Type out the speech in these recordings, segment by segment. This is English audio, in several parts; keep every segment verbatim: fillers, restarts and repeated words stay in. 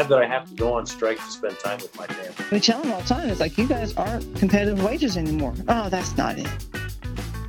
sad that I have to go on strike to spend time with my family. We tell them all the time, it's like, you guys aren't competitive wages anymore. Oh, that's not it.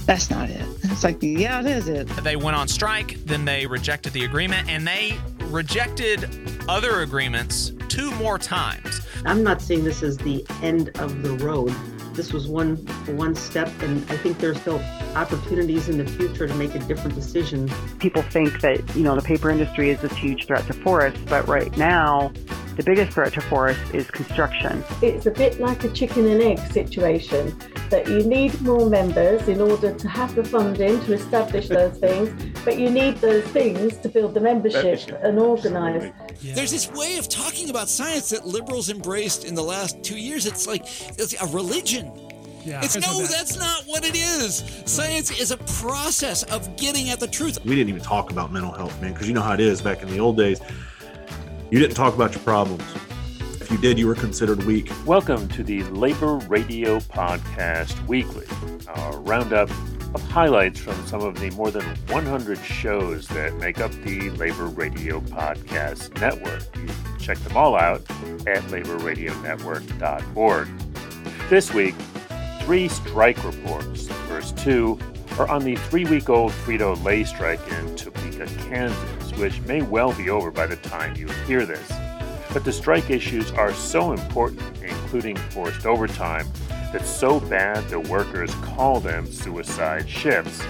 That's not it. It's like, yeah, it is it. They went on strike, then they rejected the agreement, and they rejected other agreements two more times. I'm not saying this is the end of the road. This was one one step, and I think there's still opportunities in the future to make a different decision. People think that, you know, the paper industry is this huge threat to forests, but right now, the biggest threat to forests is construction. It's a bit like a chicken and egg situation, that you need more members in order to have the funding to establish those things, but you need those things to build the membership, membership. and organise. Yeah. There's this way of talking about science that liberals embraced in the last two years. It's like it's a religion. Yeah, it's no, that's not what it is. Science is a process of getting at the truth. We didn't even talk about mental health, man, because you know how it is back in the old days. You didn't talk about your problems. If you did, you were considered weak. Welcome to the Labor Radio Podcast Weekly, our roundup of highlights from some of the more than one hundred shows that make up the Labor Radio Podcast Network. You can check them all out at labor radio network dot org. This week, three strike reports. The first two are on the three-week-old Frito-Lay strike in Topeka, Kansas, which may well be over by the time you hear this. But the strike issues are so important, including forced overtime, that's so bad the workers call them suicide shifts.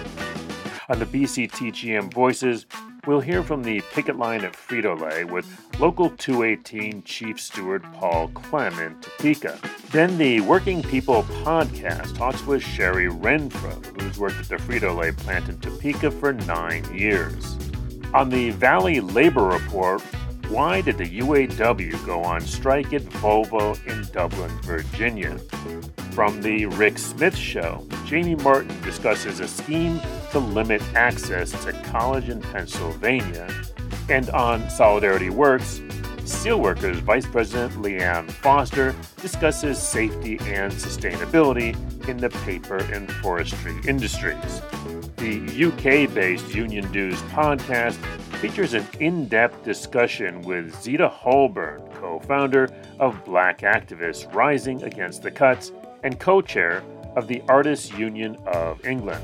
On the B C T G M Voices, we'll hear from the picket line at Frito-Lay with Local two eighteen Chief Steward Paul Clem in Topeka. Then the Working People podcast talks with Sherry Renfro, who's worked at the Frito-Lay plant in Topeka for nine years. On the Valley Labor Report, why did the U A W go on strike at Volvo in Dublin, Virginia? From the Rick Smith Show, Jamie Martin discusses a scheme to limit access to college in Pennsylvania. And on Solidarity Works, Steelworkers Vice President Leanne Foster discusses safety and sustainability in the paper and forestry industries. The U K-based Union Dues podcast features an in-depth discussion with Zita Holborn, co-founder of Black Activists Rising Against the Cuts and co-chair of the Artists Union of England.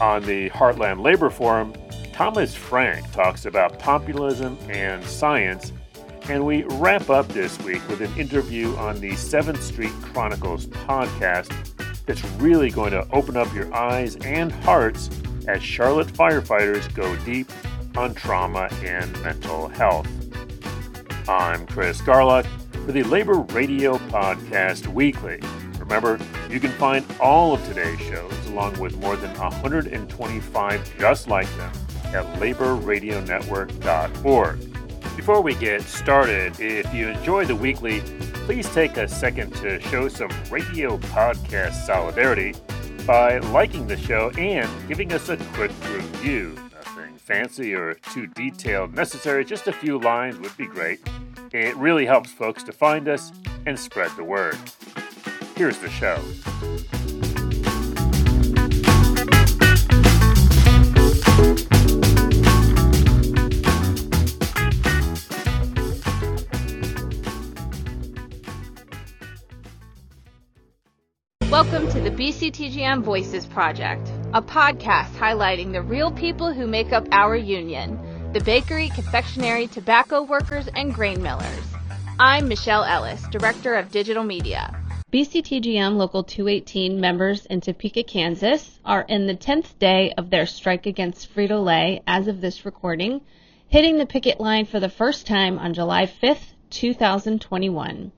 On the Heartland Labor Forum, Thomas Frank talks about populism and science, and we wrap up this week with an interview on the seventh Street Chronicles podcast that's really going to open up your eyes and hearts as Charlotte firefighters go deep on trauma and mental health. I'm Chris Garlock for the Labor Radio Podcast Weekly. Remember, you can find all of today's shows along with more than one hundred twenty-five just like them at labor radio network dot org. Before we get started, if you enjoy the weekly, please take a second to show some radio podcast solidarity by liking the show and giving us a quick review. Nothing fancy or too detailed necessary, just a few lines would be great. It really helps folks to find us and spread the word. Here's the show. Welcome to the B C T G M Voices Project, a podcast highlighting the real people who make up our union, the bakery, confectionery, tobacco workers, and grain millers. I'm Michelle Ellis, Director of Digital Media. B C T G M Local two eighteen members in Topeka, Kansas are in the tenth day of their strike against Frito-Lay as of this recording, hitting the picket line for the first time on July fifth, twenty twenty-one.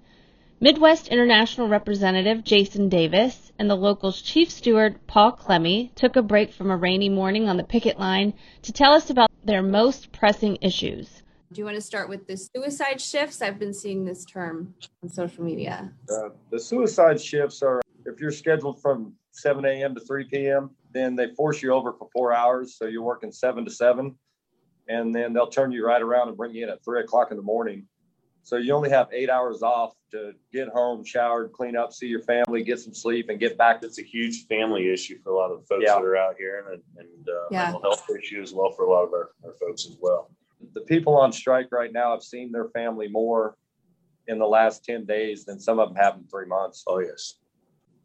Midwest International Representative Jason Davis and the local's Chief Steward Paul Clem took a break from a rainy morning on the picket line to tell us about their most pressing issues. Do you want to start with the suicide shifts? I've been seeing this term on social media. Uh, the suicide shifts are if you're scheduled from seven a.m. to three p.m., then they force you over for four hours. So you're working seven to seven, and then they'll turn you right around and bring you in at three o'clock in the morning. So you only have eight hours off to get home, showered, clean up, see your family, get some sleep, and get back. That's a huge family issue for a lot of the folks yeah. that are out here, and, and uh, yeah. mental health issue as well for a lot of our, our folks as well. The people on strike right now have seen their family more in the last ten days than some of them have in three months. Oh, yes.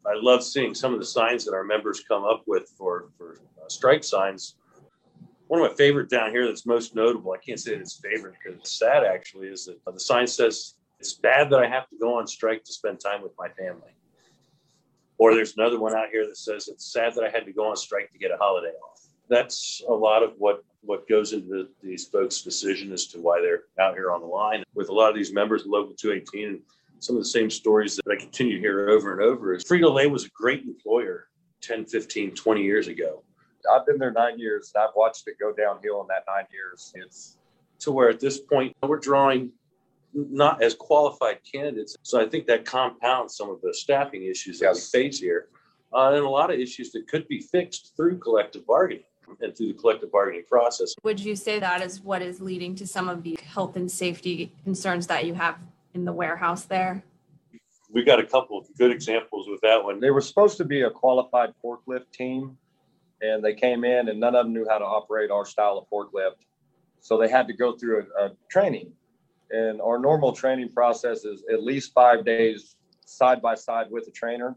I love seeing some of the signs that our members come up with for, for uh, strike signs. One of my favorite down here that's most notable, I can't say that it's favorite because it's sad actually, is that the sign says, "It's bad that I have to go on strike to spend time with my family." Or there's another one out here that says, "It's sad that I had to go on strike to get a holiday off." That's a lot of what, what goes into the, these folks' decision as to why they're out here on the line. With a lot of these members of Local two eighteen, and some of the same stories that I continue to hear over and over is Frito-Lay was a great employer ten, fifteen, twenty years ago. I've been there nine years, and I've watched it go downhill in that nine years. It's to where at this point, we're drawing not as qualified candidates. So I think that compounds some of the staffing issues that yes. we face here uh, and a lot of issues that could be fixed through collective bargaining and through the collective bargaining process. Would you say that is what is leading to some of the health and safety concerns that you have in the warehouse there? We got a couple of good examples with that one. They were supposed to be a qualified forklift team, and they came in and none of them knew how to operate our style of forklift. So they had to go through a, a training. And our normal training process is at least five days side by side with a trainer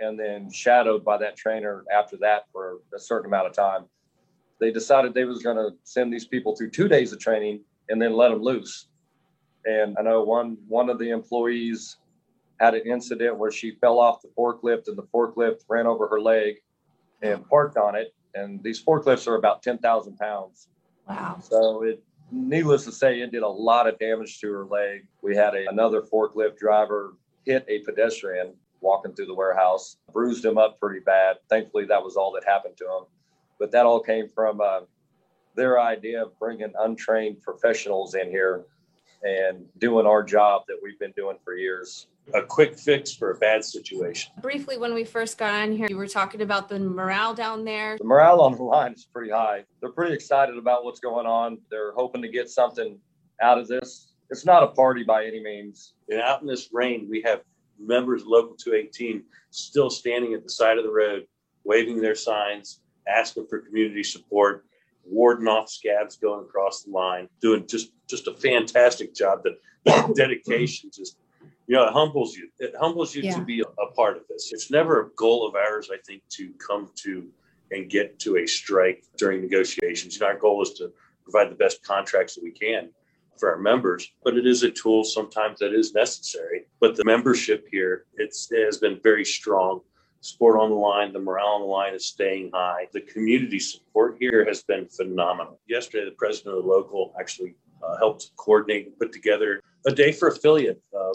and then shadowed by that trainer after that for a certain amount of time. They decided they was going to send these people through two days of training and then let them loose. And I know one one of the employees had an incident where she fell off the forklift and the forklift ran over her leg and parked on it. And these forklifts are about ten thousand pounds. Wow. So it, needless to say, it did a lot of damage to her leg. We had a, another forklift driver hit a pedestrian walking through the warehouse, bruised him up pretty bad. Thankfully, that was all that happened to him. But that all came from uh, their idea of bringing untrained professionals in here and doing our job that we've been doing for years. A quick fix for a bad situation. Briefly, when we first got on here, you were talking about the morale down there. The morale on the line is pretty high. They're pretty excited about what's going on. They're hoping to get something out of this. It's not a party by any means. And out in this rain, we have members of Local two eighteen still standing at the side of the road, waving their signs, asking for community support, warding off scabs going across the line, doing just, just a fantastic job. The dedication just... You know, it humbles you. It humbles you yeah. to be a part of this. It's never a goal of ours, I think, to come to and get to a strike during negotiations. You know, our goal is to provide the best contracts that we can for our members, but it is a tool sometimes that is necessary. But the membership here, it's, it has been very strong. Sport on the line, the morale on the line is staying high. The community support here has been phenomenal. Yesterday, the president of the local actually uh, helped coordinate and put together a day for affiliate uh,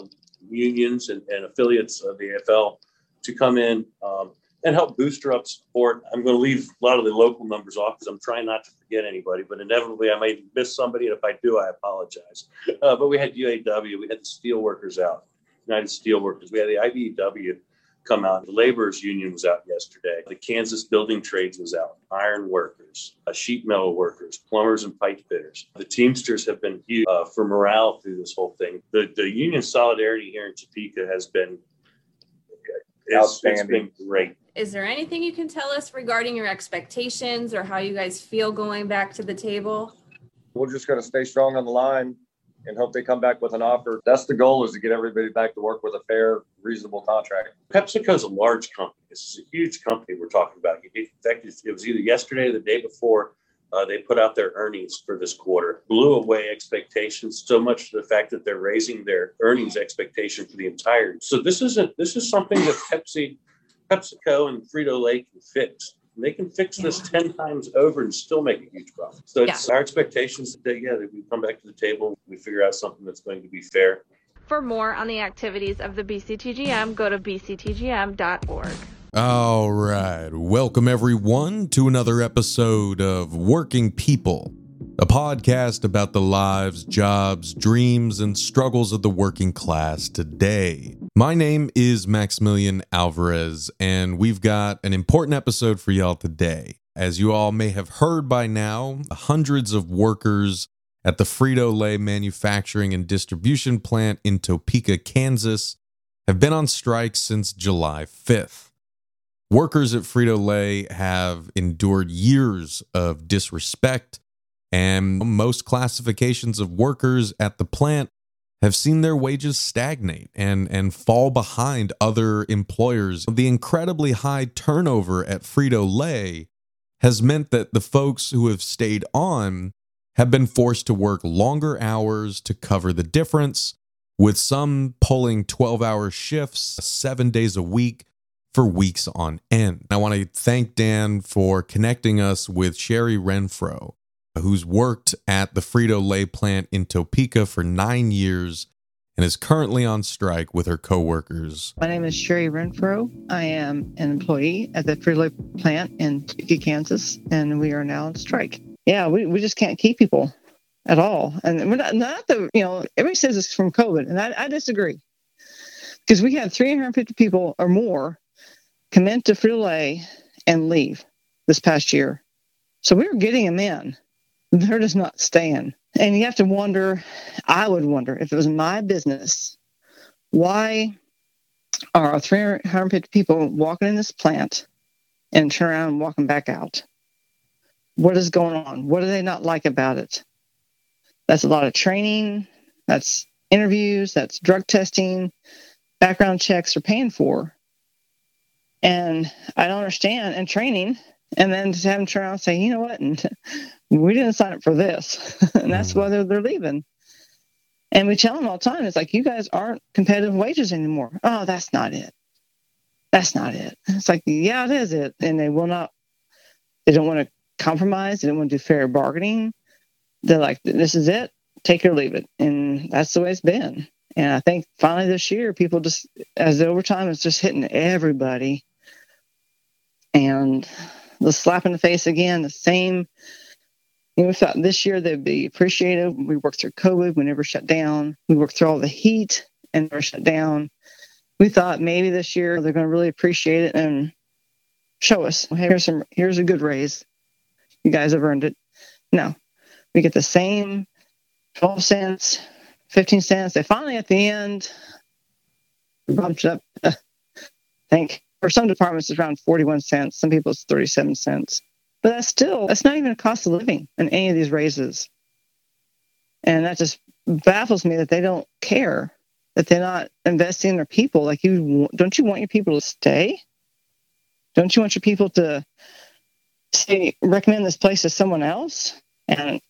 unions and, and affiliates of the A F L to come in um, and help booster up support. I'm going to leave a lot of the local numbers off because I'm trying not to forget anybody, but inevitably I may miss somebody, and if I do, I apologize. Uh, but we had U A W, we had the Steelworkers out, United Steelworkers. We had the I B E W come out. The Laborers Union was out yesterday. The Kansas Building Trades was out. Iron workers, uh, sheet metal workers, plumbers and pipe fitters. The Teamsters have been huge uh, for morale through this whole thing. The the union solidarity here in Topeka has been it's, outstanding. It's been great. Is there anything you can tell us regarding your expectations or how you guys feel going back to the table? We're just going to stay strong on the line and hope they come back with an offer. That's the goal, is to get everybody back to work with a fair, reasonable contract. PepsiCo's a large company. This is a huge company we're talking about. In fact, it was either yesterday or the day before uh, they put out their earnings for this quarter. Blew away expectations so much to the fact that they're raising their earnings expectation for the entire. So this isn't. This is something that Pepsi, PepsiCo and Frito-Lay can fix. And they can fix yeah. this ten times over and still make a huge profit. So it's yeah. our expectations that, yeah, that we come back to the table, we figure out something that's going to be fair. For more on the activities of the B C T G M, go to b c t g m dot org. All right. Welcome, everyone, to another episode of Working People, a podcast about the lives, jobs, dreams, and struggles of the working class today. My name is Maximilian Alvarez, and we've got an important episode for y'all today. As you all may have heard by now, hundreds of workers at the Frito-Lay manufacturing and distribution plant in Topeka, Kansas, have been on strike since July fifth. Workers at Frito-Lay have endured years of disrespect and most classifications of workers at the plant have seen their wages stagnate and, and fall behind other employers. The incredibly high turnover at Frito-Lay has meant that the folks who have stayed on have been forced to work longer hours to cover the difference, with some pulling twelve-hour shifts seven days a week for weeks on end. I want to thank Dan for connecting us with Sherry Renfro, who's worked at the Frito-Lay plant in Topeka for nine years and is currently on strike with her coworkers. My name is Sherry Renfro. I am an employee at the Frito-Lay plant in Topeka, Kansas, and we are now on strike. Yeah, we, we just can't keep people at all. And we're not, not the, you know, everybody says it's from COVID, and I, I disagree, because we had three hundred fifty people or more come into Frito-Lay and leave this past year. So we were getting them in. They're just not staying. And you have to wonder, I would wonder, if it was my business, why are three hundred fifty people walking in this plant and turn around and walking back out? What is going on? What do they not like about it? That's a lot of training. That's interviews. That's drug testing. Background checks are paying for. And I don't understand. And training. And then just have them turn around and say, you know what? And we didn't sign up for this. And that's why they're, they're leaving. And we tell them all the time, it's like, you guys aren't competitive wages anymore. Oh, that's not it. That's not it. It's like, yeah, it is it. And they will not, they don't want to compromise. They don't want to do fair bargaining. They're like, this is it. Take it or leave it. And that's the way it's been. And I think finally this year, people just, as the overtime is just hitting everybody. And the slap in the face again, the same. You know, we thought this year they'd be appreciative. We worked through COVID. We never shut down. We worked through all the heat and never shut down. We thought maybe this year they're going to really appreciate it and show us, well, here's some, here's a good raise. You guys have earned it. No, we get the same twelve cents, fifteen cents. They finally, at the end, bumped it up, I think. For some departments, it's around forty-one cents. Some people, it's thirty-seven cents. But that's still, that's not even a cost of living in any of these raises. And that just baffles me that they don't care, that they're not investing in their people. Like, you don't you want your people to stay? Don't you want your people to say, recommend this place to someone else? And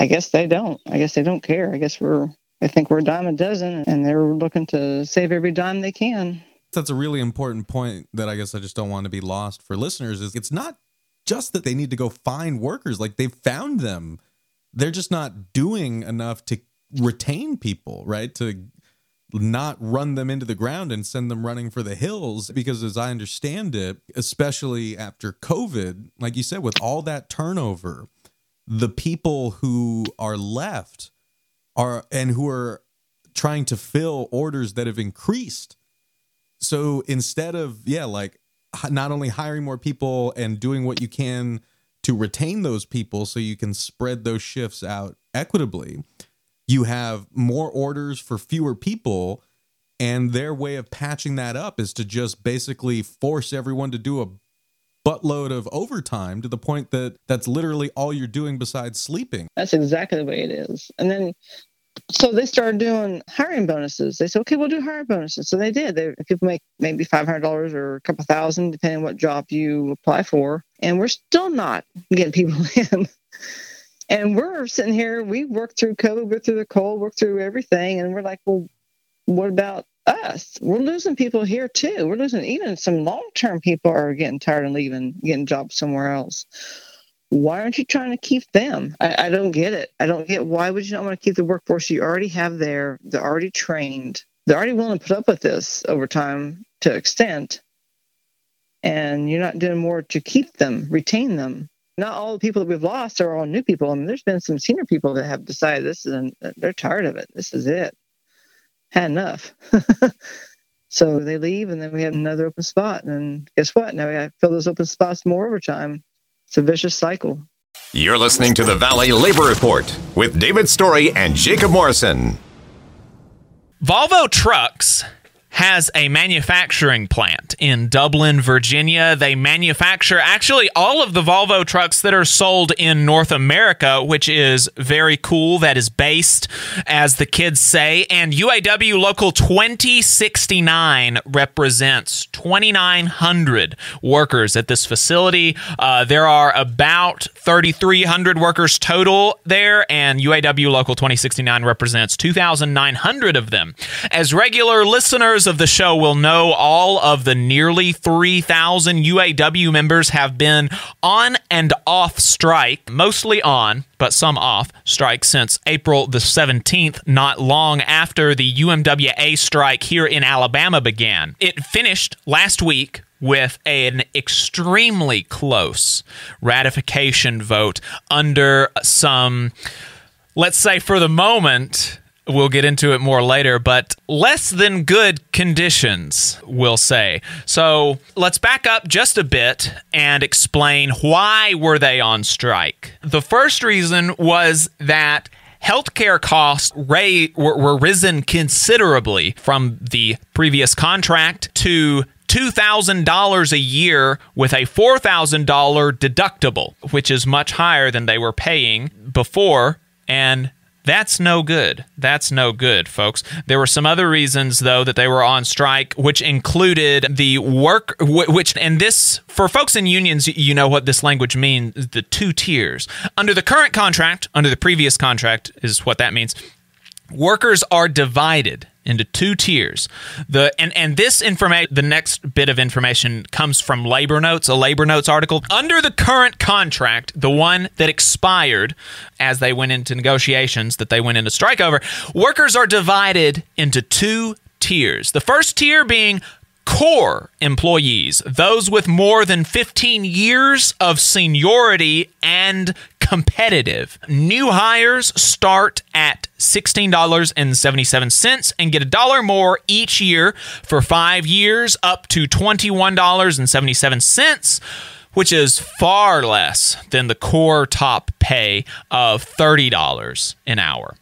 I guess they don't. I guess they don't care. I guess we're, I think we're a dime a dozen, and they're looking to save every dime they can. That's a really important point that I guess I just don't want to be lost for listeners, is it's not just that they need to go find workers. Like, they've found them. They're just not doing enough to retain people, right? To not run them into the ground and send them running for the hills. Because as I understand it, especially after COVID, like you said, with all that turnover, the people who are left are, and who are trying to fill orders that have increased. So instead of, yeah, like not only hiring more people and doing what you can to retain those people so you can spread those shifts out equitably, you have more orders for fewer people, and their way of patching that up is to just basically force everyone to do a buttload of overtime to the point that that's literally all you're doing besides sleeping. That's exactly the way it is. And then... so they started doing hiring bonuses. They said, okay, we'll do hiring bonuses. So they did. They, people make maybe five hundred dollars or a couple thousand, depending on what job you apply for. And we're still not getting people in. And we're sitting here, we worked through COVID, worked through the cold, worked through everything. And we're like, well, what about us? We're losing people here too. We're losing even some long-term people are getting tired and leaving, getting jobs somewhere else. Why aren't you trying to keep them? I, I don't get it. I don't get why would you not want to keep the workforce you already have there? They're already trained. They're already willing to put up with this over time to an extent. And you're not doing more to keep them, retain them. Not all the people that we've lost are all new people. I mean, there's been some senior people that have decided this is an, they're tired of it. This is it. Had enough. So they leave, and then we have another open spot. And guess what? Now we have to fill those open spots more overtime. It's a vicious cycle. You're listening to the Valley Labor Report with David Story and Jacob Morrison. Volvo trucks has a manufacturing plant in Dublin, Virginia. They manufacture actually all of the Volvo trucks that are sold in North America, which is very cool. That is based, as the kids say. And U A W Local twenty sixty-nine represents twenty-nine hundred workers at this facility. Uh, there are about thirty-three hundred workers total there, and U A W Local twenty sixty-nine represents two thousand nine hundred of them. As regular listeners of the show will know, all of the nearly three thousand U A W members have been on and off strike, mostly on, but some off strike since April the seventeenth, not long after the U M W A strike here in Alabama began. It finished last week with an extremely close ratification vote under some, let's say for the moment, we'll get into it more later, but less than good conditions, we'll say. So let's back up just a bit and explain why were they on strike. The first reason was that healthcare costs ra- were, were risen considerably from the previous contract to two thousand dollars a year with a four thousand dollars deductible, which is much higher than they were paying before, and that's no good. That's no good, folks. There were some other reasons, though, that they were on strike, which included the work, which, and this, for folks in unions, you know what this language means, the two tiers. Under the current contract, under the previous contract is what that means, workers are divided into two tiers. The and, and this information, the next bit of information comes from Labor Notes, a Labor Notes article. Under the current contract, the one that expired as they went into negotiations that they went into strike over, workers are divided into two tiers. The first tier being core employees, those with more than fifteen years of seniority and competitive. New hires start at sixteen dollars and seventy-seven cents and get a dollar more each year for five years up to twenty-one dollars and seventy-seven cents, which is far less than the core top pay of thirty dollars an hour.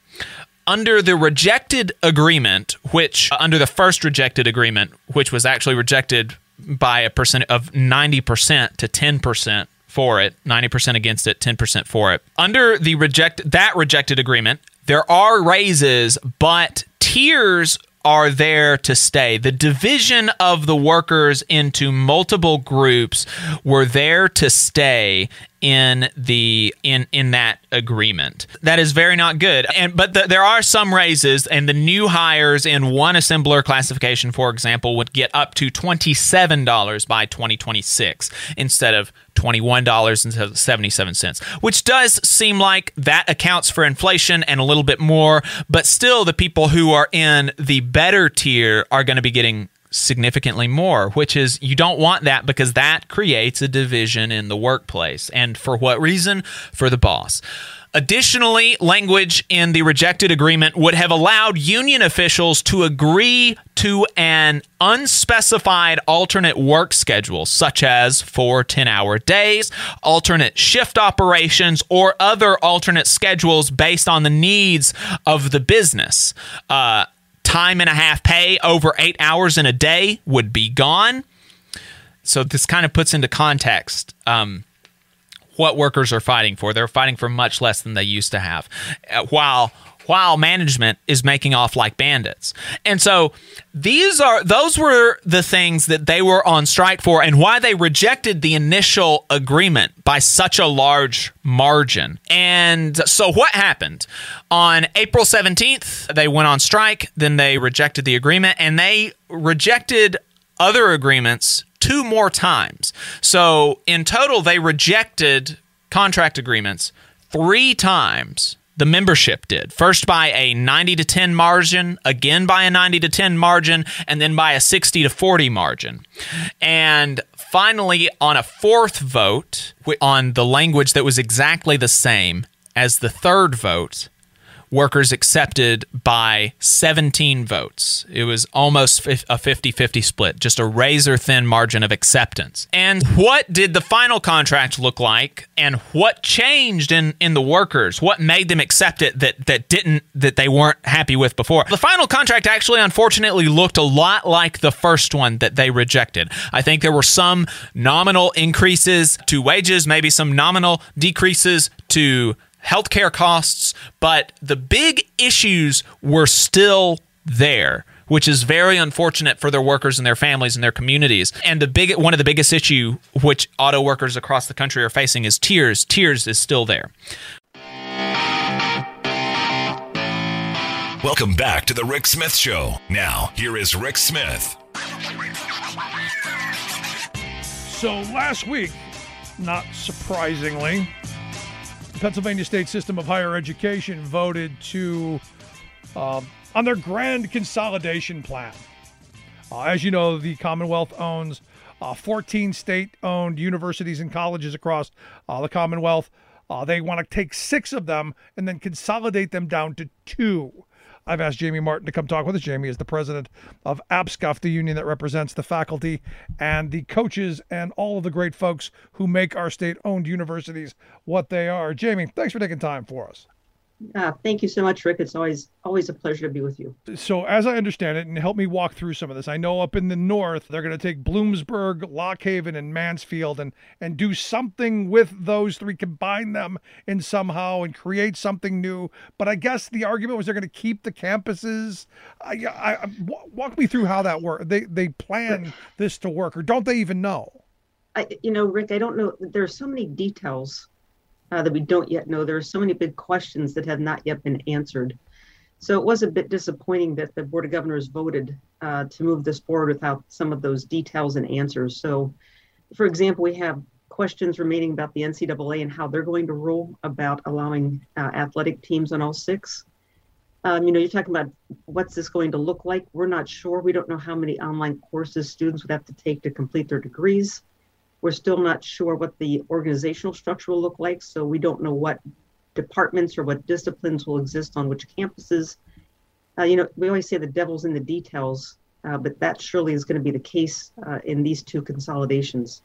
Under the rejected agreement, which uh, under the first rejected agreement, which was actually rejected by a percent of ninety percent to ten percent for it, ninety percent against it, ten percent for it. Under the reject that rejected agreement, there are raises, but tiers are there to stay. The division of the workers into multiple groups were there to stay in the in in that agreement. That is very not good. And but the, there are some raises, and the new hires in one assembler classification, for example, would get up to twenty-seven dollars by twenty twenty-six instead of twenty-one dollars and seventy-seven cents, which does seem like that accounts for inflation and a little bit more, but still the people who are in the better tier are going to be getting significantly more, which is, you don't want that because that creates a division in the workplace. And for what reason? For the boss. Additionally, language in the rejected agreement would have allowed union officials to agree to an unspecified alternate work schedule, such as four ten-hour days, alternate shift operations, or other alternate schedules based on the needs of the business. Uh, time and a half pay over eight hours in a day would be gone. So this kind of puts into context um, what workers are fighting for. They're fighting for much less than they used to have, while while management is making off like bandits. And so these are those were the things that they were on strike for and why they rejected the initial agreement by such a large margin. And so what happened? On April seventeenth, they went on strike, then they rejected the agreement, and they rejected other agreements two more times. So in total, they rejected contract agreements three times. The membership did, first by a ninety to ten margin, again by a ninety to ten margin, and then by a sixty to forty margin. And finally, on a fourth vote, on the language that was exactly the same as the third vote, workers accepted by seventeen votes. It was almost a fifty fifty split, just a razor-thin margin of acceptance. And what did the final contract look like, and what changed in, in the workers? What made them accept it that, that, didn't, that they weren't happy with before? The final contract actually, unfortunately, looked a lot like the first one that they rejected. I think there were some nominal increases to wages, maybe some nominal decreases to healthcare costs, but the big issues were still there, which is very unfortunate for their workers and their families and their communities. And the big, one of the biggest issue which auto workers across the country are facing is tiers. Tiers is still there. Welcome back to The Rick Smith Show. Now, here is Rick Smith. So last week, not surprisingly, the Pennsylvania State System of Higher Education voted to uh, on their grand consolidation plan. Uh, as you know, the Commonwealth owns uh, fourteen state-owned universities and colleges across uh, the Commonwealth. Uh, they want to take six of them and then consolidate them down to two. I've asked Jamie Martin to come talk with us. Jamie is the president of A P S C U F, the union that represents the faculty and the coaches and all of the great folks who make our state-owned universities what they are. Jamie, thanks for taking time for us. Uh, thank you so much, Rick. It's always always a pleasure to be with you. So as I understand it, and help me walk through some of this, I know up in the north, they're going to take Bloomsburg, Lockhaven, and Mansfield and and do something with those three, combine them in somehow and create something new. But I guess the argument was they're going to keep the campuses. I, I, I, walk me through how that works. They, they plan this to work, or don't they even know? I, you know, Rick, I don't know. There are so many details Uh, that we don't yet know. There are so many big questions that have not yet been answered. So it was a bit disappointing that the Board of Governors voted uh, to move this forward without some of those details and answers. So, for example, we have questions remaining about the N C double A and how they're going to rule about allowing uh, athletic teams on all six. Um, you know, you're talking about what's this going to look like? We're not sure. We don't know how many online courses students would have to take to complete their degrees. We're still not sure what the organizational structure will look like, so we don't know what departments or what disciplines will exist on which campuses. Uh, you know, we always say the devil's in the details, uh, but that surely is going to be the case uh, in these two consolidations.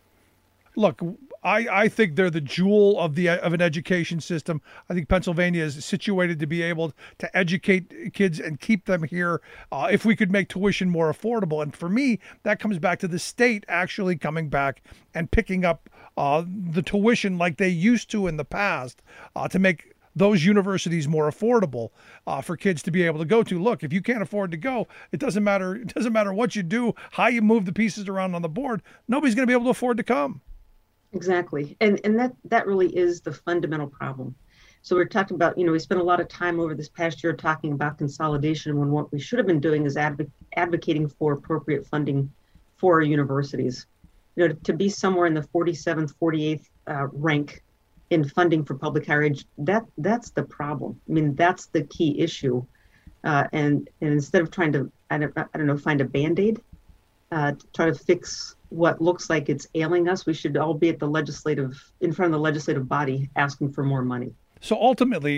Look, I, I think they're the jewel of the of an education system. I think Pennsylvania is situated to be able to educate kids and keep them here uh, if we could make tuition more affordable. And for me, that comes back to the state actually coming back and picking up uh, the tuition like they used to in the past uh, to make those universities more affordable uh, for kids to be able to go to. Look, if you can't afford to go, it doesn't matter. It doesn't matter what you do, how you move the pieces around on the board. Nobody's going to be able to afford to come. Exactly. And and that, that really is the fundamental problem. So we're talking about, you know, we spent a lot of time over this past year talking about consolidation when what we should have been doing is adv- advocating for appropriate funding for our universities. You know, to, to be somewhere in the forty-seventh, forty-eighth uh, rank in funding for public higher ed, that, that's the problem. I mean, that's the key issue. Uh, and, and instead of trying to, I don't, I don't know, find a Band-Aid, uh, to try to fix what looks like it's ailing us, we should all be at the legislative, in front of the legislative body asking for more money. So ultimately,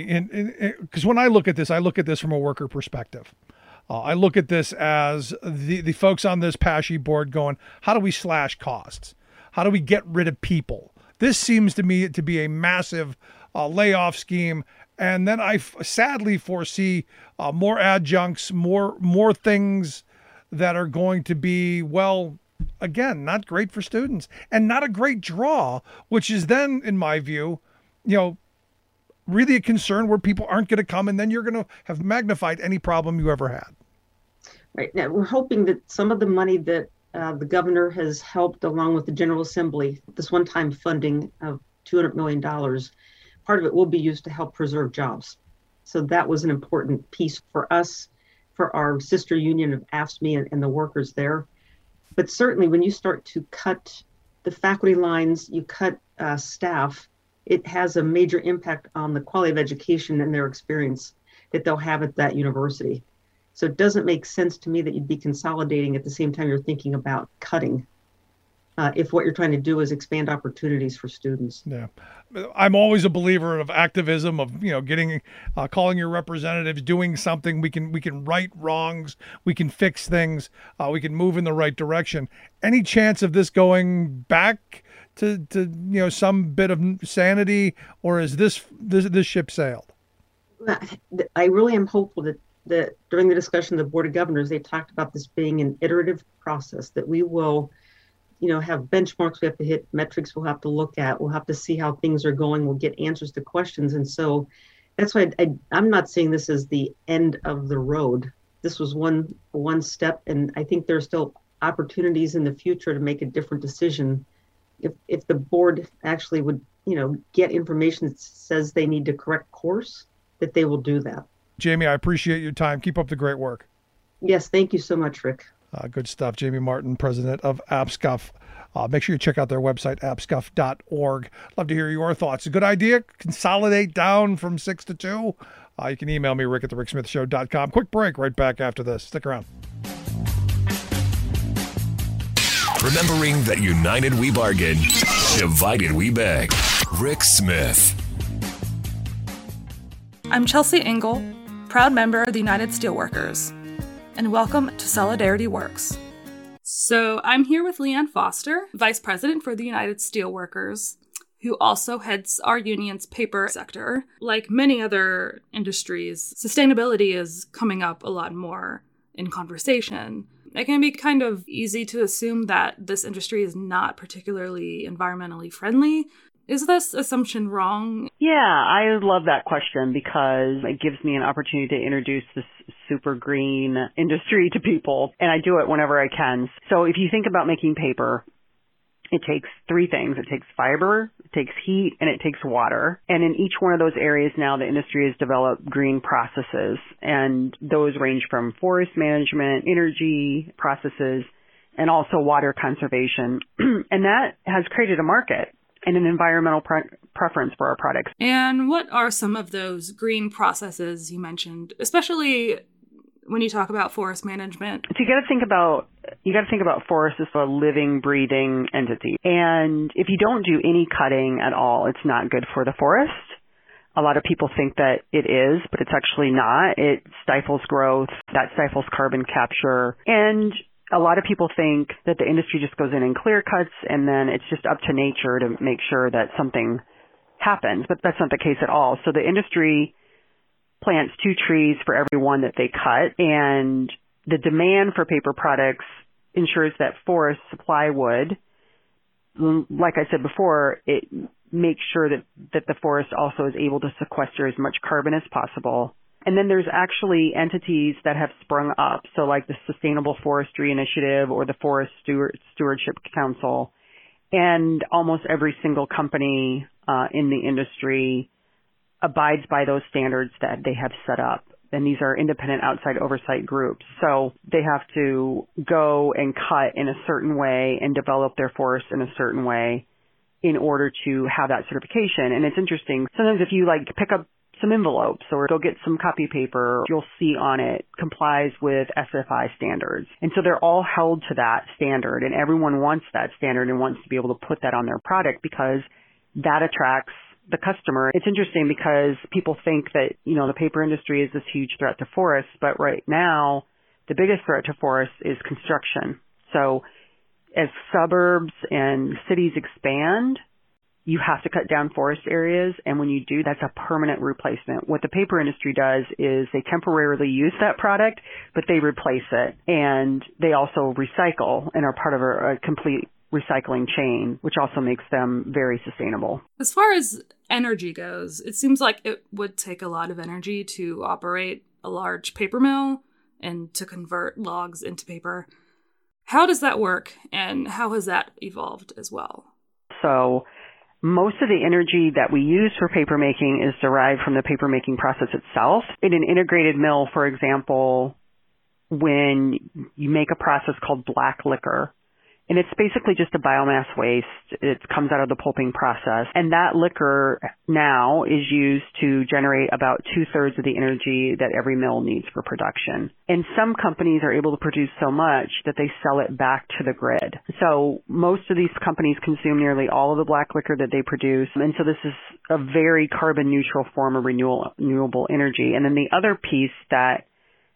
because when I look at this, I look at this from a worker perspective. Uh, I look at this as the, the folks on this PASSHE board going, how do we slash costs? How do we get rid of people? This seems to me to be a massive uh, layoff scheme. And then I f- sadly foresee uh, more adjuncts, more more things that are going to be, well, again, not great for students and not a great draw, which is then, in my view, you know, really a concern where people aren't going to come, and then you're going to have magnified any problem you ever had. Right. Now, we're hoping that some of the money that uh, the governor has helped, along with the General Assembly, this one-time funding of two hundred million dollars, part of it will be used to help preserve jobs. So that was an important piece for us, for our sister union of A F S C U F and, and the workers there. But certainly when you start to cut the faculty lines, you cut uh, staff, it has a major impact on the quality of education and their experience that they'll have at that university. So it doesn't make sense to me that you'd be consolidating at the same time you're thinking about cutting. Uh, if what you're trying to do is expand opportunities for students. Yeah. I'm always a believer of activism, of, you know, getting, uh, calling your representatives, doing something. We can, we can right wrongs. We can fix things. Uh, we can move in the right direction. Any chance of this going back to, to, you know, some bit of sanity, or is this, this, this ship sailed? I really am hopeful that, that during the discussion of the Board of Governors, they talked about this being an iterative process, that we will, you know, have benchmarks, we have to hit metrics, we'll have to look at, we'll have to see how things are going, we'll get answers to questions. And so that's why I, I, I'm not seeing this as the end of the road. This was one one step, and I think there's still opportunities in the future to make a different decision if if the board actually would, you know, get information that says they need to correct course, that they will do that. Jamie, I appreciate your time. Keep up the great work. Yes, thank you so much, Rick. Uh, good stuff. Jamie Martin, president of A P S C U F. Uh, make sure you check out their website, A P S C U F dot org. Love to hear your thoughts. A good idea? Consolidate down from six to two. Uh, you can email me, Rick at the Rick Smith Show dot com. Quick break, right back after this. Stick around. Remembering that united we bargain, divided we beg. Rick Smith. I'm Chelsea Engel, proud member of the United Steelworkers, and welcome to Solidarity Works. So I'm here with Leanne Foster, Vice President for the United Steelworkers, who also heads our union's paper sector. Like many other industries, sustainability is coming up a lot more in conversation. It can be kind of easy to assume that this industry is not particularly environmentally friendly. Is this assumption wrong? Yeah, I love that question because it gives me an opportunity to introduce this super green industry to people, and I do it whenever I can. So if you think about making paper, it takes three things. It takes fiber, it takes heat, and it takes water. And in each one of those areas now, the industry has developed green processes, and those range from forest management, energy processes, and also water conservation. And that has created a market and an environmental pre- preference for our products. And what are some of those green processes you mentioned, especially when you talk about forest management? So you got to think about you got to think about forests as a living, breathing entity. And if you don't do any cutting at all, it's not good for the forest. A lot of people think that it is, but it's actually not. It stifles growth. That stifles carbon capture. And a lot of people think that the industry just goes in and clear cuts, and then it's just up to nature to make sure that something happens, but that's not the case at all. So the industry plants two trees for every one that they cut, and the demand for paper products ensures that forests supply wood. Like I said before, it makes sure that, that the forest also is able to sequester as much carbon as possible. And then there's actually entities that have sprung up, so like the Sustainable Forestry Initiative or the Forest Steward- Stewardship Council, and almost every single company uh, in the industry abides by those standards that they have set up. And these are independent outside oversight groups. So they have to go and cut in a certain way and develop their forests in a certain way in order to have that certification. And it's interesting. Sometimes if you like pick up some envelopes or go get some copy paper, you'll see on it complies with S F I standards. And so they're all held to that standard, and everyone wants that standard and wants to be able to put that on their product because that attracts the customer. It's interesting because people think that, you know, the paper industry is this huge threat to forests, but right now the biggest threat to forests is construction. So as suburbs and cities expand, you have to cut down forest areas, and when you do, that's a permanent replacement. What the paper industry does is they temporarily use that product, but they replace it, and they also recycle and are part of a, a complete recycling chain, which also makes them very sustainable. As far as energy goes, it seems like it would take a lot of energy to operate a large paper mill and to convert logs into paper. How does that work, and how has that evolved as well? So most of the energy that we use for papermaking is derived from the papermaking process itself. In an integrated mill, for example, when you make a process called black liquor, And it's basically just a biomass waste. It comes out of the pulping process. And that liquor now is used to generate about two-thirds of the energy that every mill needs for production. And some companies are able to produce so much that they sell it back to the grid. So most of these companies consume nearly all of the black liquor that they produce. And so this is a very carbon-neutral form of renewal, renewable energy. And then the other piece that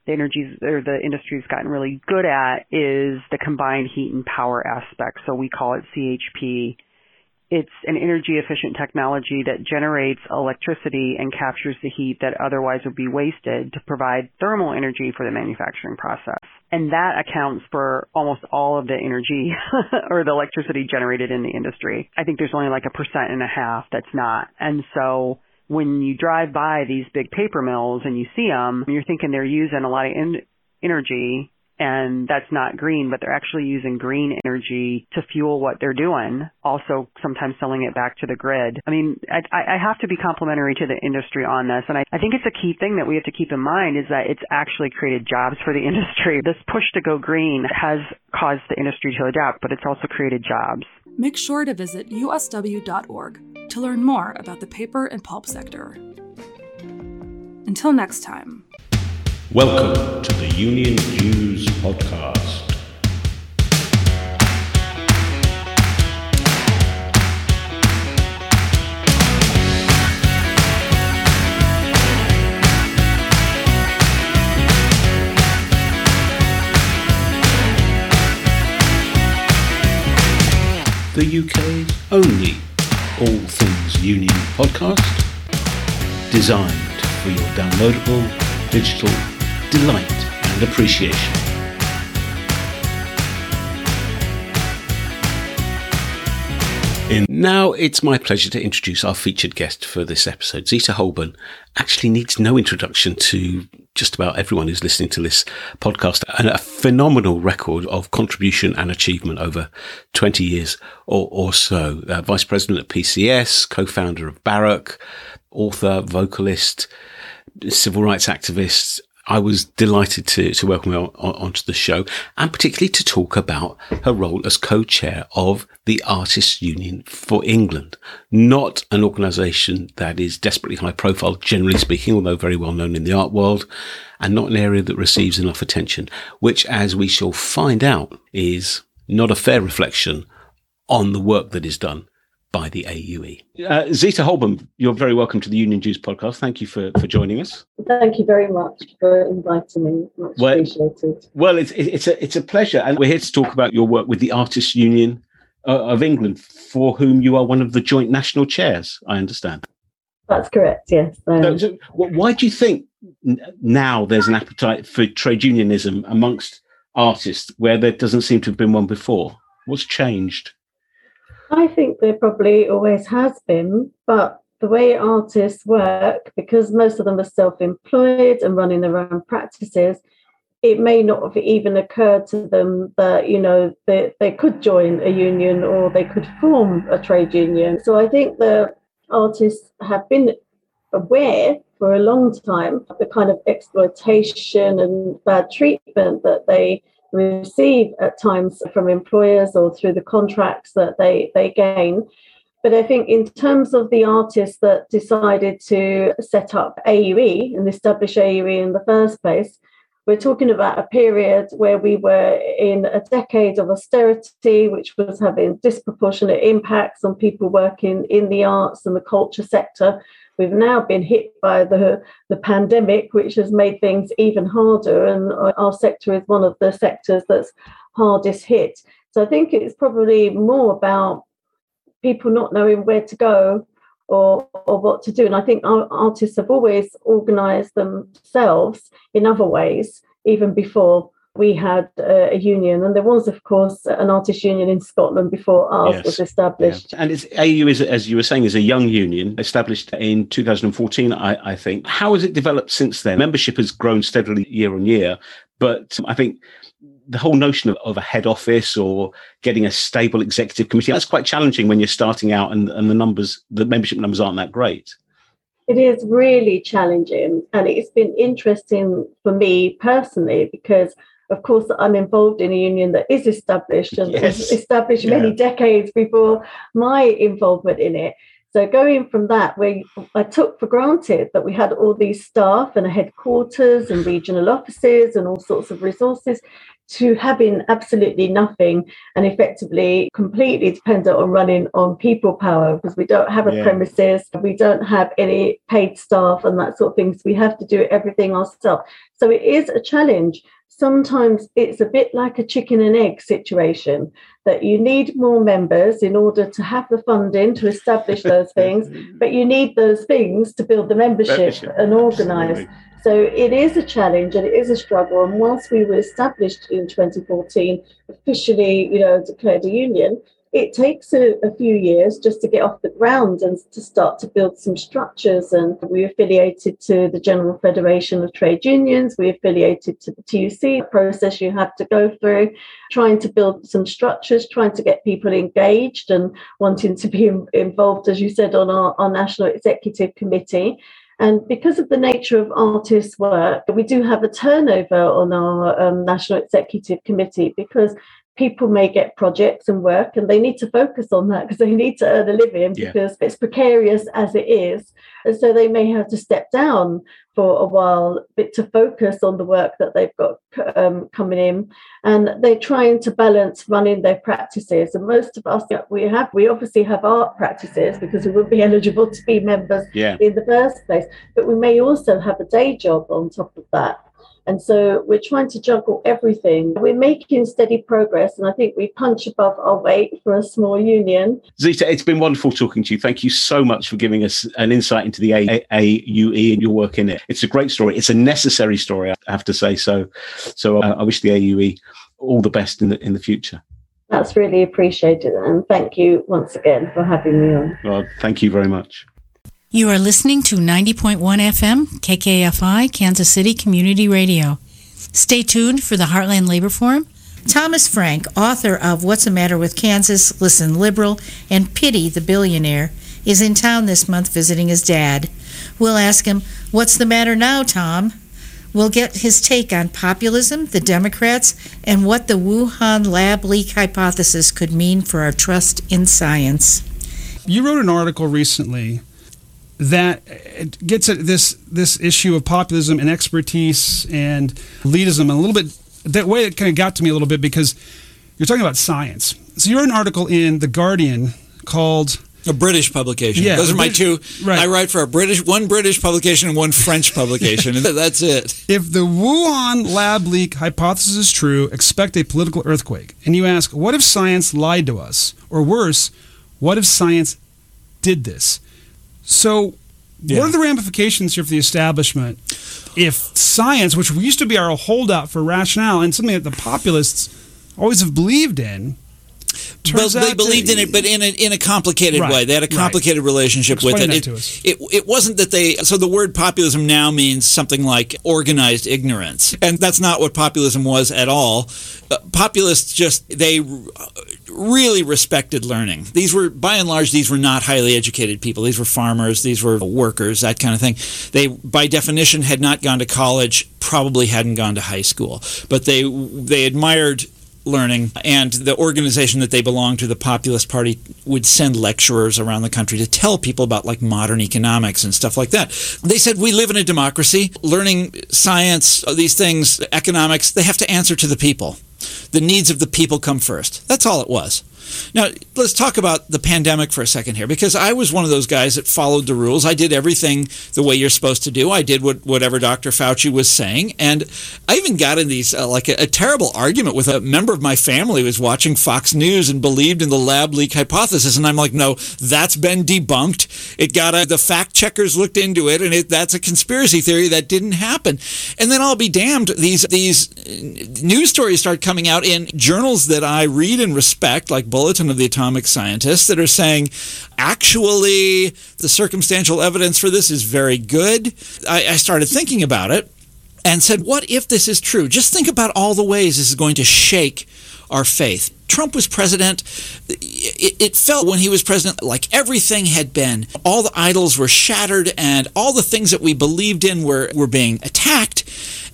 the energies or the industry's gotten really good at is the combined heat and power aspect. So we call it C H P. It's an energy efficient technology that generates electricity and captures the heat that otherwise would be wasted to provide thermal energy for the manufacturing process. And that accounts for almost all of the energy or the electricity generated in the industry. I think there's only like a percent and a half that's not. And so when you drive by these big paper mills and you see them, you're thinking they're using a lot of en- energy and that's not green, but they're actually using green energy to fuel what they're doing, also sometimes selling it back to the grid. I mean, I, I have to be complimentary to the industry on this. And I, I think it's a key thing that we have to keep in mind is that it's actually created jobs for the industry. This push to go green has caused the industry to adapt, but it's also created jobs. Make sure to visit U S W dot org. to learn more about the paper and pulp sector. Until next time. Welcome to the Union Jews Podcast. The U K's only All Things Union podcast, designed for your downloadable digital delight and appreciation. And now it's my pleasure to introduce our featured guest for this episode. Zita Holborn actually needs no introduction to just about everyone who's listening to this podcast, and a phenomenal record of contribution and achievement over twenty years or, or so. Uh, Vice President at P C S, co-founder of Barrack, author, vocalist, civil rights activist. I was delighted to, to welcome her on, on, onto the show, and particularly to talk about her role as co-chair of the Artists Union for England, not an organisation that is desperately high profile, generally speaking, although very well known in the art world, and not an area that receives enough attention, which, as we shall find out, is not a fair reflection on the work that is done by the A U E. Uh, Zita Holborn, you're very welcome to the Union Jews podcast. Thank you for, for joining us. Thank you very much for inviting me. Much well, appreciated. Well, it's it's a it's a pleasure, and we're here to talk about your work with the Artists Union of England, for whom you are one of the joint national chairs, I understand. That's correct. Yes. Um, so, so why do you think now there's an appetite for trade unionism amongst artists where there doesn't seem to have been one before? What's changed? I think there probably always has been, but the way artists work, because most of them are self-employed and running their own practices, it may not have even occurred to them that, you know, they, they could join a union or they could form a trade union. So I think the artists have been aware for a long time of the kind of exploitation and bad treatment that they receive at times from employers or through the contracts that they they gain. But I think in terms of the artists that decided to set up A U E and establish A U E in the first place, we're talking about a period where we were in a decade of austerity, which was having disproportionate impacts on people working in the arts and the culture sector. We've now been hit by the, the pandemic, which has made things even harder. And our sector is one of the sectors that's hardest hit. So I think it's probably more about people not knowing where to go or, or what to do. And I think our artists have always organised themselves in other ways, even before we had a, a union. And there was, of course, an artists' union in Scotland before ours yes. was established. Yeah. And it's, A U is, as you were saying, is a young union established in two thousand fourteen, I, I think. How has it developed since then? Membership has grown steadily year on year, but I think the whole notion of, of a head office or getting a stable executive committee, that's quite challenging when you're starting out and, and the numbers, the membership numbers aren't that great. It is really challenging. And it's been interesting for me personally, because Of course, I'm involved in a union that is established and yes. was established yeah. many decades before my involvement in it. So going from that, we, I took for granted that we had all these staff and a headquarters and regional offices and all sorts of resources, to having absolutely nothing and effectively completely dependent on running on people power, because we don't have a yeah. premises, we don't have any paid staff and that sort of thing. So we have to do everything ourselves. So it is a challenge. Sometimes it's a bit like a chicken and egg situation, that you need more members in order to have the funding to establish those things, but you need those things to build the membership, membership. and organise. So it is a challenge and it is a struggle. And whilst we were established in twenty fourteen, officially, you know, declared a union, it takes a, a few years just to get off the ground and to start to build some structures. And we affiliated to the General Federation of Trade Unions. We affiliated to the T U C, the process you have to go through, trying to build some structures, trying to get people engaged and wanting to be involved, as you said, on our, our National Executive Committee. And because of the nature of artists' work, we do have a turnover on our um, National Executive Committee, because people may get projects and work and they need to focus on that because they need to earn a living, yeah. because it's precarious as it is. And so they may have to step down for a while but to focus on the work that they've got um, coming in. And they're trying to balance running their practices. And most of us, we have, we obviously have art practices because we would be eligible to be members yeah. in the first place. But we may also have a day job on top of that. And so we're trying to juggle everything. We're making steady progress, and I think we punch above our weight for a small union. Zita, it's been wonderful talking to you. Thank you so much for giving us an insight into the A A U E and your work in it. It's a great story. It's a necessary story, I have to say. So so I, I wish the A A U E all the best in the, in the future. That's really appreciated, and thank you once again for having me on. Well, thank you very much. You are listening to ninety point one F M, K K F I, Kansas City Community Radio. Stay tuned for the Heartland Labor Forum. Thomas Frank, author of What's the Matter with Kansas, Listen Liberal, and Pity the Billionaire, is in town this month visiting his dad. We'll ask him, what's the matter now, Tom? We'll get his take on populism, the Democrats, and what the Wuhan lab leak hypothesis could mean for our trust in science. You wrote an article recently that gets at this this issue of populism and expertise and elitism a little bit. That way it kind of got to me a little bit, because you're talking about science. So you wrote an article in The Guardian called... A British publication. Yeah, Those are my two. Right. I write for a British, one British publication and one French publication. And that's it. If the Wuhan lab leak hypothesis is true, expect a political earthquake. And you ask, what if science lied to us? Or worse, what if science did this? So yeah. what are the ramifications here for the establishment if science, which used to be our holdout for rationale and something that the populists always have believed in, turns well, they out believed to, in it, but in a, in a complicated right, way. They had a complicated right. relationship Explain with it. That it, to us. it. It wasn't that they... So the word populism now means something like organized ignorance, and that's not what populism was at all. Uh, populists just... They really respected learning. These were, by and large, these were not highly educated people. These were farmers, these were workers, that kind of thing. They, by definition, had not gone to college, probably hadn't gone to high school, but they they admired... learning, and the organization that they belonged to, the Populist Party, would send lecturers around the country to tell people about like modern economics and stuff like that. They said, we live in a democracy. Learning, science, these things, economics, they have to answer to the people. The needs of the people come first. That's all it was. Now, let's talk about the pandemic for a second here, because I was one of those guys that followed the rules. I did everything the way you're supposed to do. I did what, whatever Doctor Fauci was saying, and I even got in these uh, like a, a terrible argument with a member of my family who was watching Fox News and believed in the lab leak hypothesis, and I'm like, no, that's been debunked. It got a, the fact checkers looked into it, and it, that's a conspiracy theory that didn't happen. And then I'll be damned, these these news stories start coming out in journals that I read and respect, like Bulletin of the Atomic Scientists, that are saying, actually, the circumstantial evidence for this is very good. I, I started thinking about it and said, what if this is true? Just think about all the ways this is going to shake our faith. Trump was president, it, it felt when he was president like everything had been, all the idols were shattered and all the things that we believed in were, were being attacked.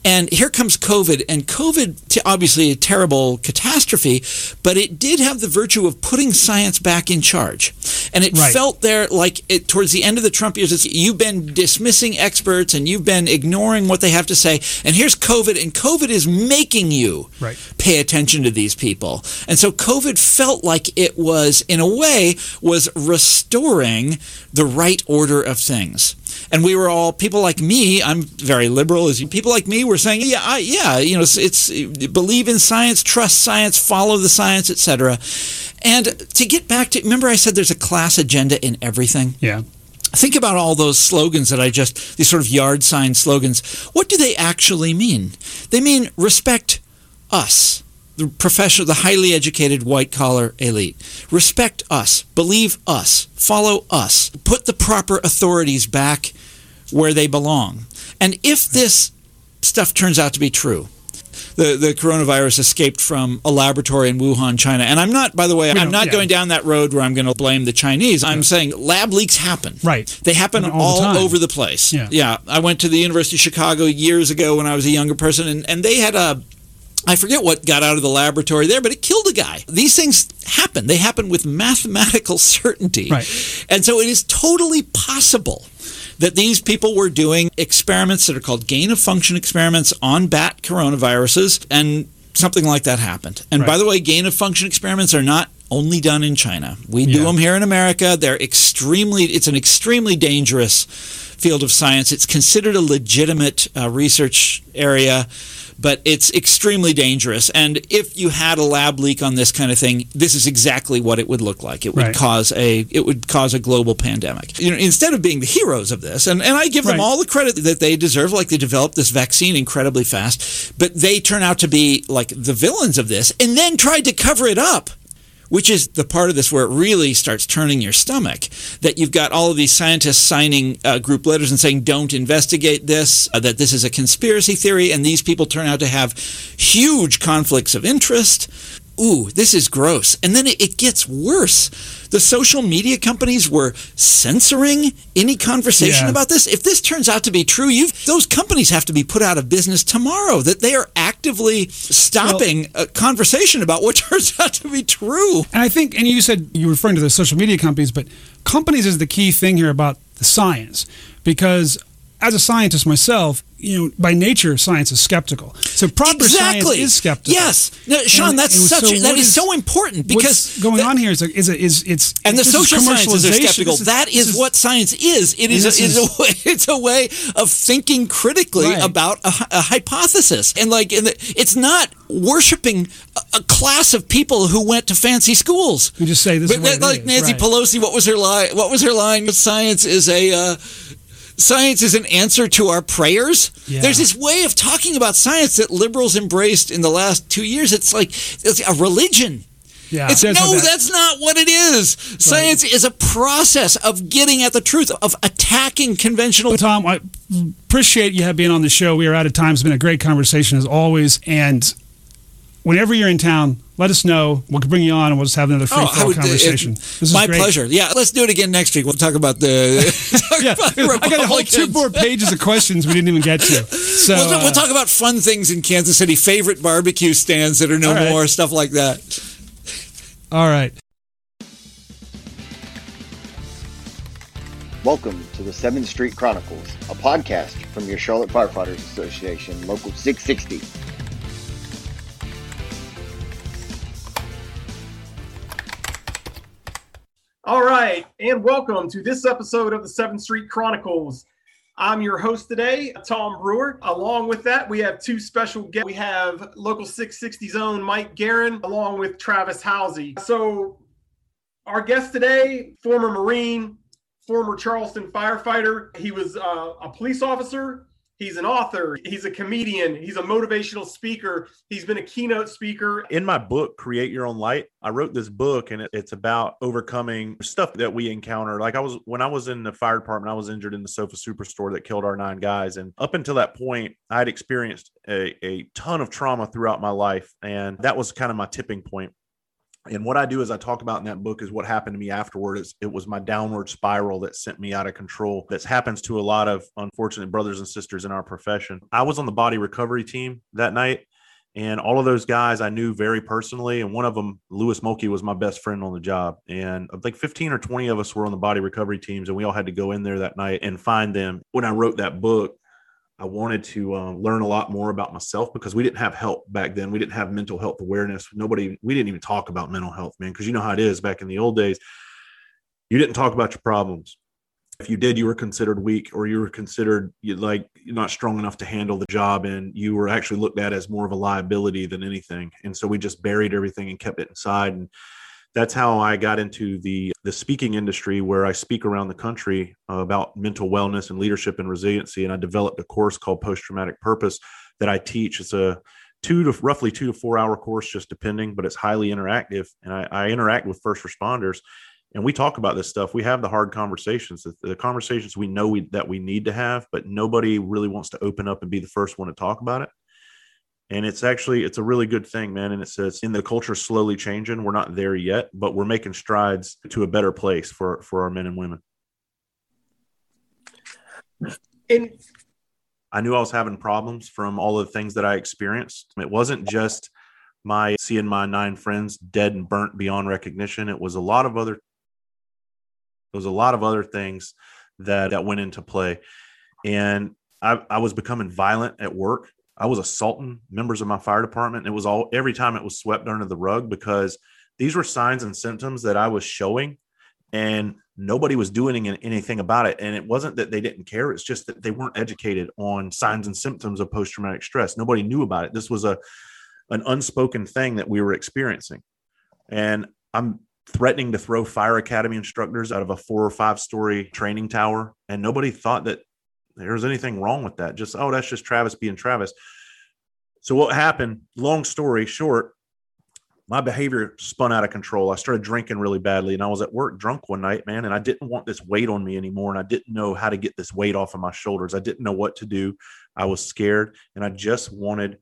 And here comes COVID, and COVID, obviously a terrible catastrophe, but it did have the virtue of putting science back in charge. And it right. felt there like it, towards the end of the Trump years, it's, you've been dismissing experts and you've been ignoring what they have to say. And here's COVID, and COVID is making you right. pay attention to these people. And so COVID felt like it was, in a way, was restoring the right order of things. And we were all, people like me, I'm very liberal, as you, people like me were saying, yeah, I, yeah, you know, it's, it's believe in science, trust science, follow the science, et cetera. And to get back to, remember I said there's a class agenda in everything? Yeah. Think about all those slogans that I just, these sort of yard sign slogans. What do they actually mean? They mean respect us, the professional, the highly educated white-collar elite. Respect us, believe us, follow us, put the proper authorities back where they belong. And if this stuff turns out to be true, the the coronavirus escaped from a laboratory in Wuhan, China. And I'm not, by the way, you I'm know, not yeah. going down that road where I'm going to blame the Chinese. I'm yeah. saying lab leaks happen. Right. They happen and all, all the over the place. Yeah. yeah. I went to the University of Chicago years ago when I was a younger person, and, and they had a I forget what got out of the laboratory there, but it killed a guy. These things happen. They happen with mathematical certainty. Right. And so it is totally possible that these people were doing experiments that are called gain-of-function experiments on bat coronaviruses, and something like that happened. And right. by the way, gain-of-function experiments are not only done in China. We do yeah. them here in America. They're extremely, it's an extremely dangerous field of science. It's considered a legitimate uh, research area, but it's extremely dangerous. And if you had a lab leak on this kind of thing, this is exactly what it would look like. It would right. cause a it would cause a global pandemic. You know, instead of being the heroes of this, and, and I give them right. all the credit that they deserve, like they developed this vaccine incredibly fast, but they turn out to be like the villains of this and then tried to cover it up, which is the part of this where it really starts turning your stomach, that you've got all of these scientists signing uh, group letters and saying, don't investigate this, uh, that this is a conspiracy theory, and these people turn out to have huge conflicts of interest. Ooh, this is gross. And then it, it gets worse. The social media companies were censoring any conversation yeah. about this. If this turns out to be true, you've, those companies have to be put out of business tomorrow, that they are actively stopping well, a conversation about what turns out to be true. And I think, and you said you were referring to the social media companies, but companies is the key thing here about the science, because as a scientist myself, you know, by nature, science is skeptical. So proper exactly. science is skeptical. Yes, no, Sean, and, that's and such so a, that is, is so important because what's going the, on here is a, is, a, is it's and the social sciences are skeptical. Is, that is, is what science is. It is, is, is a way, it's a way of thinking critically right. about a, a hypothesis, and like in the, it's not worshiping a, a class of people who went to fancy schools. You just say this, but is that, like is. Nancy right. Pelosi. What was her line? What was her line? Science is a. Uh, Science is an answer to our prayers. Yeah. There's this way of talking about science that liberals embraced in the last two years. It's like it's a religion. Yeah. It's, no, that. that's not what it is. Right. Science is a process of getting at the truth, of attacking conventional. Tom, I appreciate you being on the show. We are out of time. It's been a great conversation as always. And whenever you're in town, let us know. We'll bring you on, and we'll just have another free oh, would, conversation. It, this is my great. pleasure. Yeah, let's do it again next week. We'll talk about the. talk yeah, about I got a whole two more pages of questions we didn't even get to. So we'll, uh, we'll talk about fun things in Kansas City, favorite barbecue stands that are no right. more, stuff like that. All right. Welcome to the seventh Street Chronicles, a podcast from your Charlotte Firefighters Association, Local six sixty. All right, and welcome to this episode of the seventh Street Chronicles. I'm your host today, Tom Brewer. Along with that, we have two special guests. We have Local six sixty's own Mike Guerin, along with Travis Halsey. So our guest today, former Marine, former Charleston firefighter. He was uh, a police officer. He's an author. He's a comedian. He's a motivational speaker. He's been a keynote speaker. In my book, Create Your Own Light, I wrote this book, and it, it's about overcoming stuff that we encounter. Like I was, when I was in the fire department, I was injured in the sofa superstore that killed our nine guys. And up until that point, I had experienced a, a ton of trauma throughout my life. And that was kind of my tipping point. And what I do is I talk about in that book is what happened to me afterward. It's, it was my downward spiral that sent me out of control. That happens to a lot of unfortunate brothers and sisters in our profession. I was on the body recovery team that night, and all of those guys I knew very personally. And one of them, Lewis Mulkey, was my best friend on the job. And I think fifteen or twenty of us were on the body recovery teams, and we all had to go in there that night and find them. When I wrote that book, I wanted to uh, learn a lot more about myself, because we didn't have help back then. We didn't have mental health awareness. Nobody, we didn't even talk about mental health, man, because you know how it is back in the old days. You didn't talk about your problems. If you did, you were considered weak, or you were considered like not strong enough to handle the job. And you were actually looked at as more of a liability than anything. And so we just buried everything and kept it inside. And that's how I got into the, the speaking industry, where I speak around the country about mental wellness and leadership and resiliency. And I developed a course called Post-Traumatic Purpose that I teach. It's a two to roughly two to four hour course, just depending, but it's highly interactive. And I, I interact with first responders, and we talk about this stuff. We have the hard conversations, the, the conversations we know we, that we need to have, but nobody really wants to open up and be the first one to talk about it. And it's actually, it's a really good thing, man. And it says in the culture slowly changing, we're not there yet, but we're making strides to a better place for, for our men and women. And I knew I was having problems from all of the things that I experienced. It wasn't just my seeing my nine friends dead and burnt beyond recognition. It was a lot of other, it was a lot of other things that, that went into play. And I, I was becoming violent at work. I was assaulting members of my fire department. It was all, every time it was swept under the rug, because these were signs and symptoms that I was showing, and nobody was doing anything about it. And it wasn't that they didn't care. It's just that they weren't educated on signs and symptoms of post-traumatic stress. Nobody knew about it. This was a, an unspoken thing that we were experiencing. And I'm threatening to throw fire academy instructors out of a four or five story training tower. And nobody thought that there's anything wrong with that. Just, oh, that's just Travis being Travis. So what happened, long story short, my behavior spun out of control. I started drinking really badly, and I was at work drunk one night, man, and I didn't want this weight on me anymore, and I didn't know how to get this weight off of my shoulders. I didn't know what to do. I was scared, and I just wanted,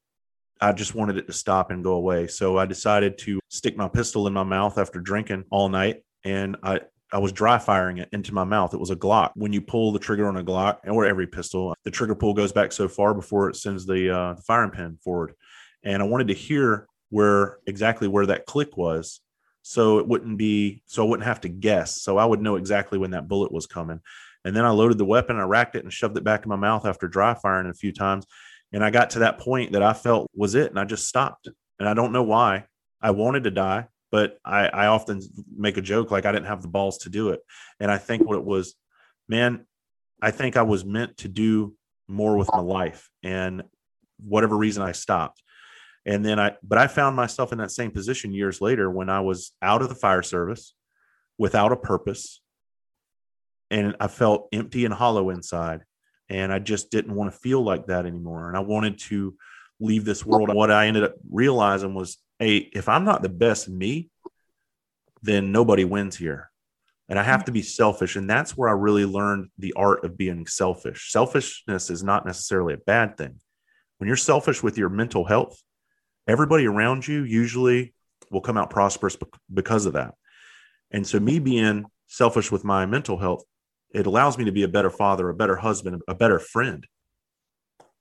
I just wanted it to stop and go away. So I decided to stick my pistol in my mouth after drinking all night, and I I was dry firing it into my mouth. It was a Glock. When you pull the trigger on a Glock, or every pistol, the trigger pull goes back so far before it sends the, uh, the firing pin forward. And I wanted to hear where exactly where that click was, so it wouldn't be, so I wouldn't have to guess. So I would know exactly when that bullet was coming. And then I loaded the weapon, I racked it, and shoved it back in my mouth after dry firing a few times. And I got to that point that I felt was it, and I just stopped. And I don't know why. I wanted to die. But I, I often make a joke, like I didn't have the balls to do it. And I think what it was, man, I think I was meant to do more with my life, and whatever reason I stopped. And then I, but I found myself in that same position years later, when I was out of the fire service without a purpose. And I felt empty and hollow inside. And I just didn't want to feel like that anymore. And I wanted to leave this world. What I ended up realizing was, hey, if I'm not the best me, then nobody wins here. And I have to be selfish. And that's where I really learned the art of being selfish. Selfishness is not necessarily a bad thing. When you're selfish with your mental health, everybody around you usually will come out prosperous because of that. And so me being selfish with my mental health, it allows me to be a better father, a better husband, a better friend.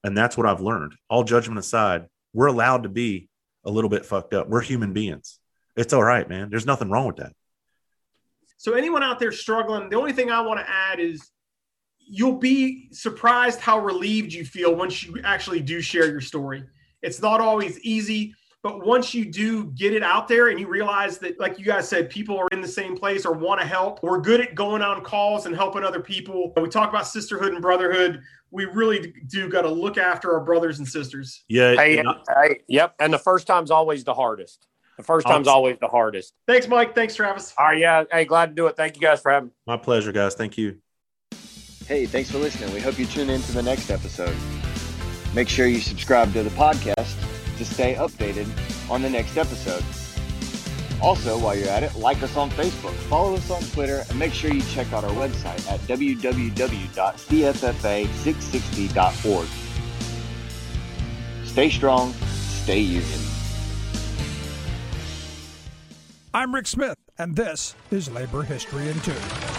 And that's what I've learned. All judgment aside, we're allowed to be a little bit fucked up. We're human beings. It's all right, man. There's nothing wrong with that. So anyone out there struggling, the only thing I want to add is you'll be surprised how relieved you feel once you actually do share your story. It's not always easy, but once you do get it out there and you realize that, like you guys said, people are in the same place or want to help. We're good at going on calls and helping other people. We talk about sisterhood and brotherhood. We really do got to look after our brothers and sisters. Yeah. Hey, and I, yep. And the first time's always the hardest. The first time's awesome. always the hardest. Thanks, Mike. Thanks, Travis. All right. Yeah. Hey, glad to do it. Thank you guys for having me. My pleasure, guys. Thank you. Hey, thanks for listening. We hope you tune in to the next episode. Make sure you subscribe to the podcast to stay updated on the next episode. Also, while you're at it, like us on Facebook, follow us on Twitter, and make sure you check out our website at w w w dot c f f a six sixty dot org. Stay strong, stay union. I'm Rick Smith, and this is Labor History in Two.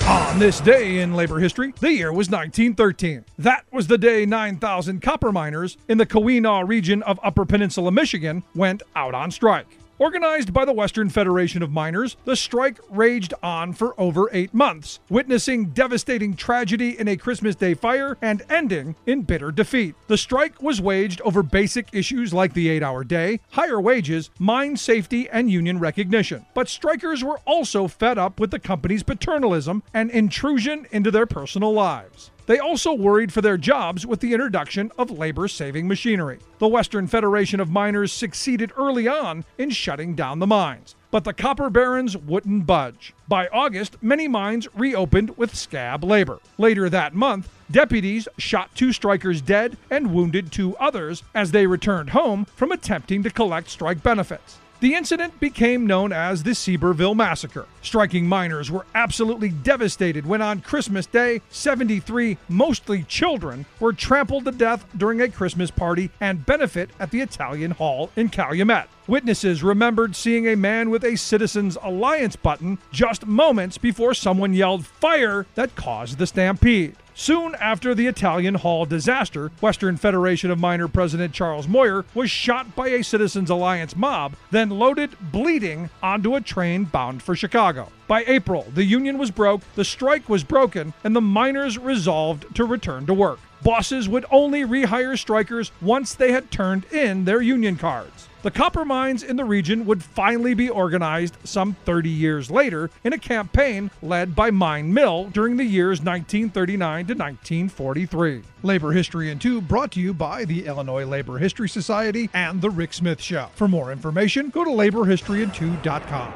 On this day in labor history, the year was nineteen thirteen. That was the day nine thousand copper miners in the Keweenaw region of Upper Peninsula, Michigan, went out on strike. Organized by the Western Federation of Miners, the strike raged on for over eight months, witnessing devastating tragedy in a Christmas Day fire and ending in bitter defeat. The strike was waged over basic issues like the eight-hour day, higher wages, mine safety, and union recognition. But strikers were also fed up with the company's paternalism and intrusion into their personal lives. They also worried for their jobs with the introduction of labor-saving machinery. The Western Federation of Miners succeeded early on in shutting down the mines, but the copper barons wouldn't budge. By August, many mines reopened with scab labor. Later that month, deputies shot two strikers dead and wounded two others as they returned home from attempting to collect strike benefits. The incident became known as the Sieberville Massacre. Striking miners were absolutely devastated when on Christmas Day, seventy-three, mostly children, were trampled to death during a Christmas party and benefit at the Italian Hall in Calumet. Witnesses remembered seeing a man with a Citizens Alliance button just moments before someone yelled fire that caused the stampede. Soon after the Italian Hall disaster, Western Federation of Miners President Charles Moyer was shot by a Citizens Alliance mob, then loaded, bleeding, onto a train bound for Chicago. By April, the union was broke, the strike was broken, and the miners resolved to return to work. Bosses would only rehire strikers once they had turned in their union cards. The copper mines in the region would finally be organized some thirty years later in a campaign led by Mine Mill during the years nineteen thirty-nine to nineteen forty-three. Labor History in Two brought to you by the Illinois Labor History Society and The Rick Smith Show. For more information, go to labor history in two dot com.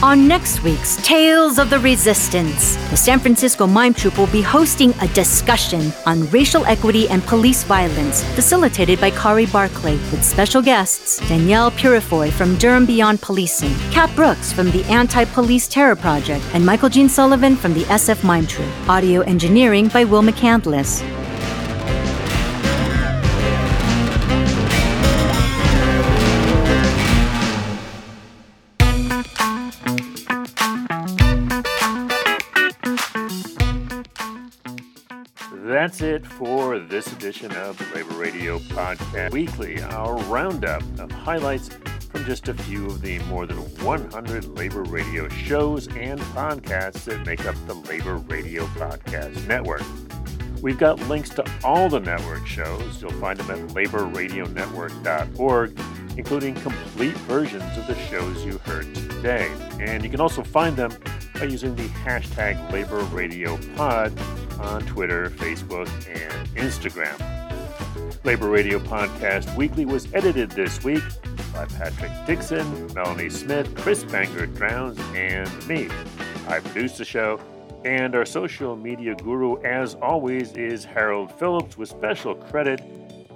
On next week's Tales of the Resistance, the San Francisco Mime Troupe will be hosting a discussion on racial equity and police violence, facilitated by Kari Barclay, with special guests Danielle Purifoy from Durham Beyond Policing, Kat Brooks from the Anti-Police Terror Project, and Michael Gene Sullivan from the S F Mime Troupe. Audio engineering by Will McCandless. That's it for this edition of the Labor Radio Podcast Weekly, our roundup of highlights from just a few of the more than one hundred labor radio shows and podcasts that make up the Labor Radio Podcast Network. We've got links to all the network shows. You'll find them at labor radio network dot org, including complete versions of the shows you heard today. And you can also find them by using the hashtag Labor Radio Pod on Twitter, Facebook, and Instagram. Labor Radio Podcast Weekly was edited this week by Patrick Dixon, Melanie Smith, Chris Banger-Drowns, and me. I produced the show, and our social media guru, as always, is Harold Phillips, with special credit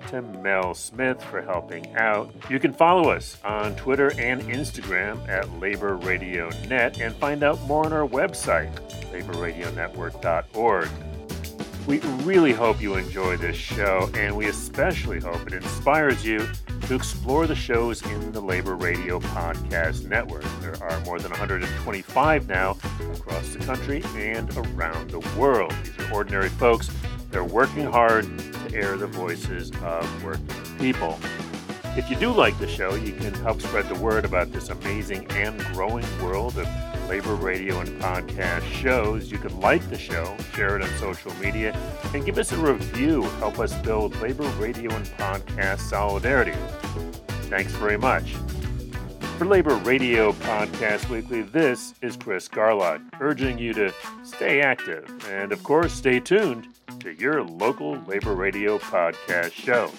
to Mel Smith for helping out. You can follow us on Twitter and Instagram at Labor Radio Net, and find out more on our website, labor radio network dot org. We really hope you enjoy this show, and we especially hope it inspires you to explore the shows in the Labor Radio Podcast Network. There are more than one hundred twenty-five now across the country and around the world. These are ordinary folks. They're working hard to air the voices of working people. If you do like the show, you can help spread the word about this amazing and growing world of labor radio and podcast shows. You can like the show, share it on social media, and give us a review. Help us build labor radio and podcast solidarity. Thanks very much. For Labor Radio Podcast Weekly, this is Chris Garlock, urging you to stay active and, of course, stay tuned to your local Labor Radio Podcast show.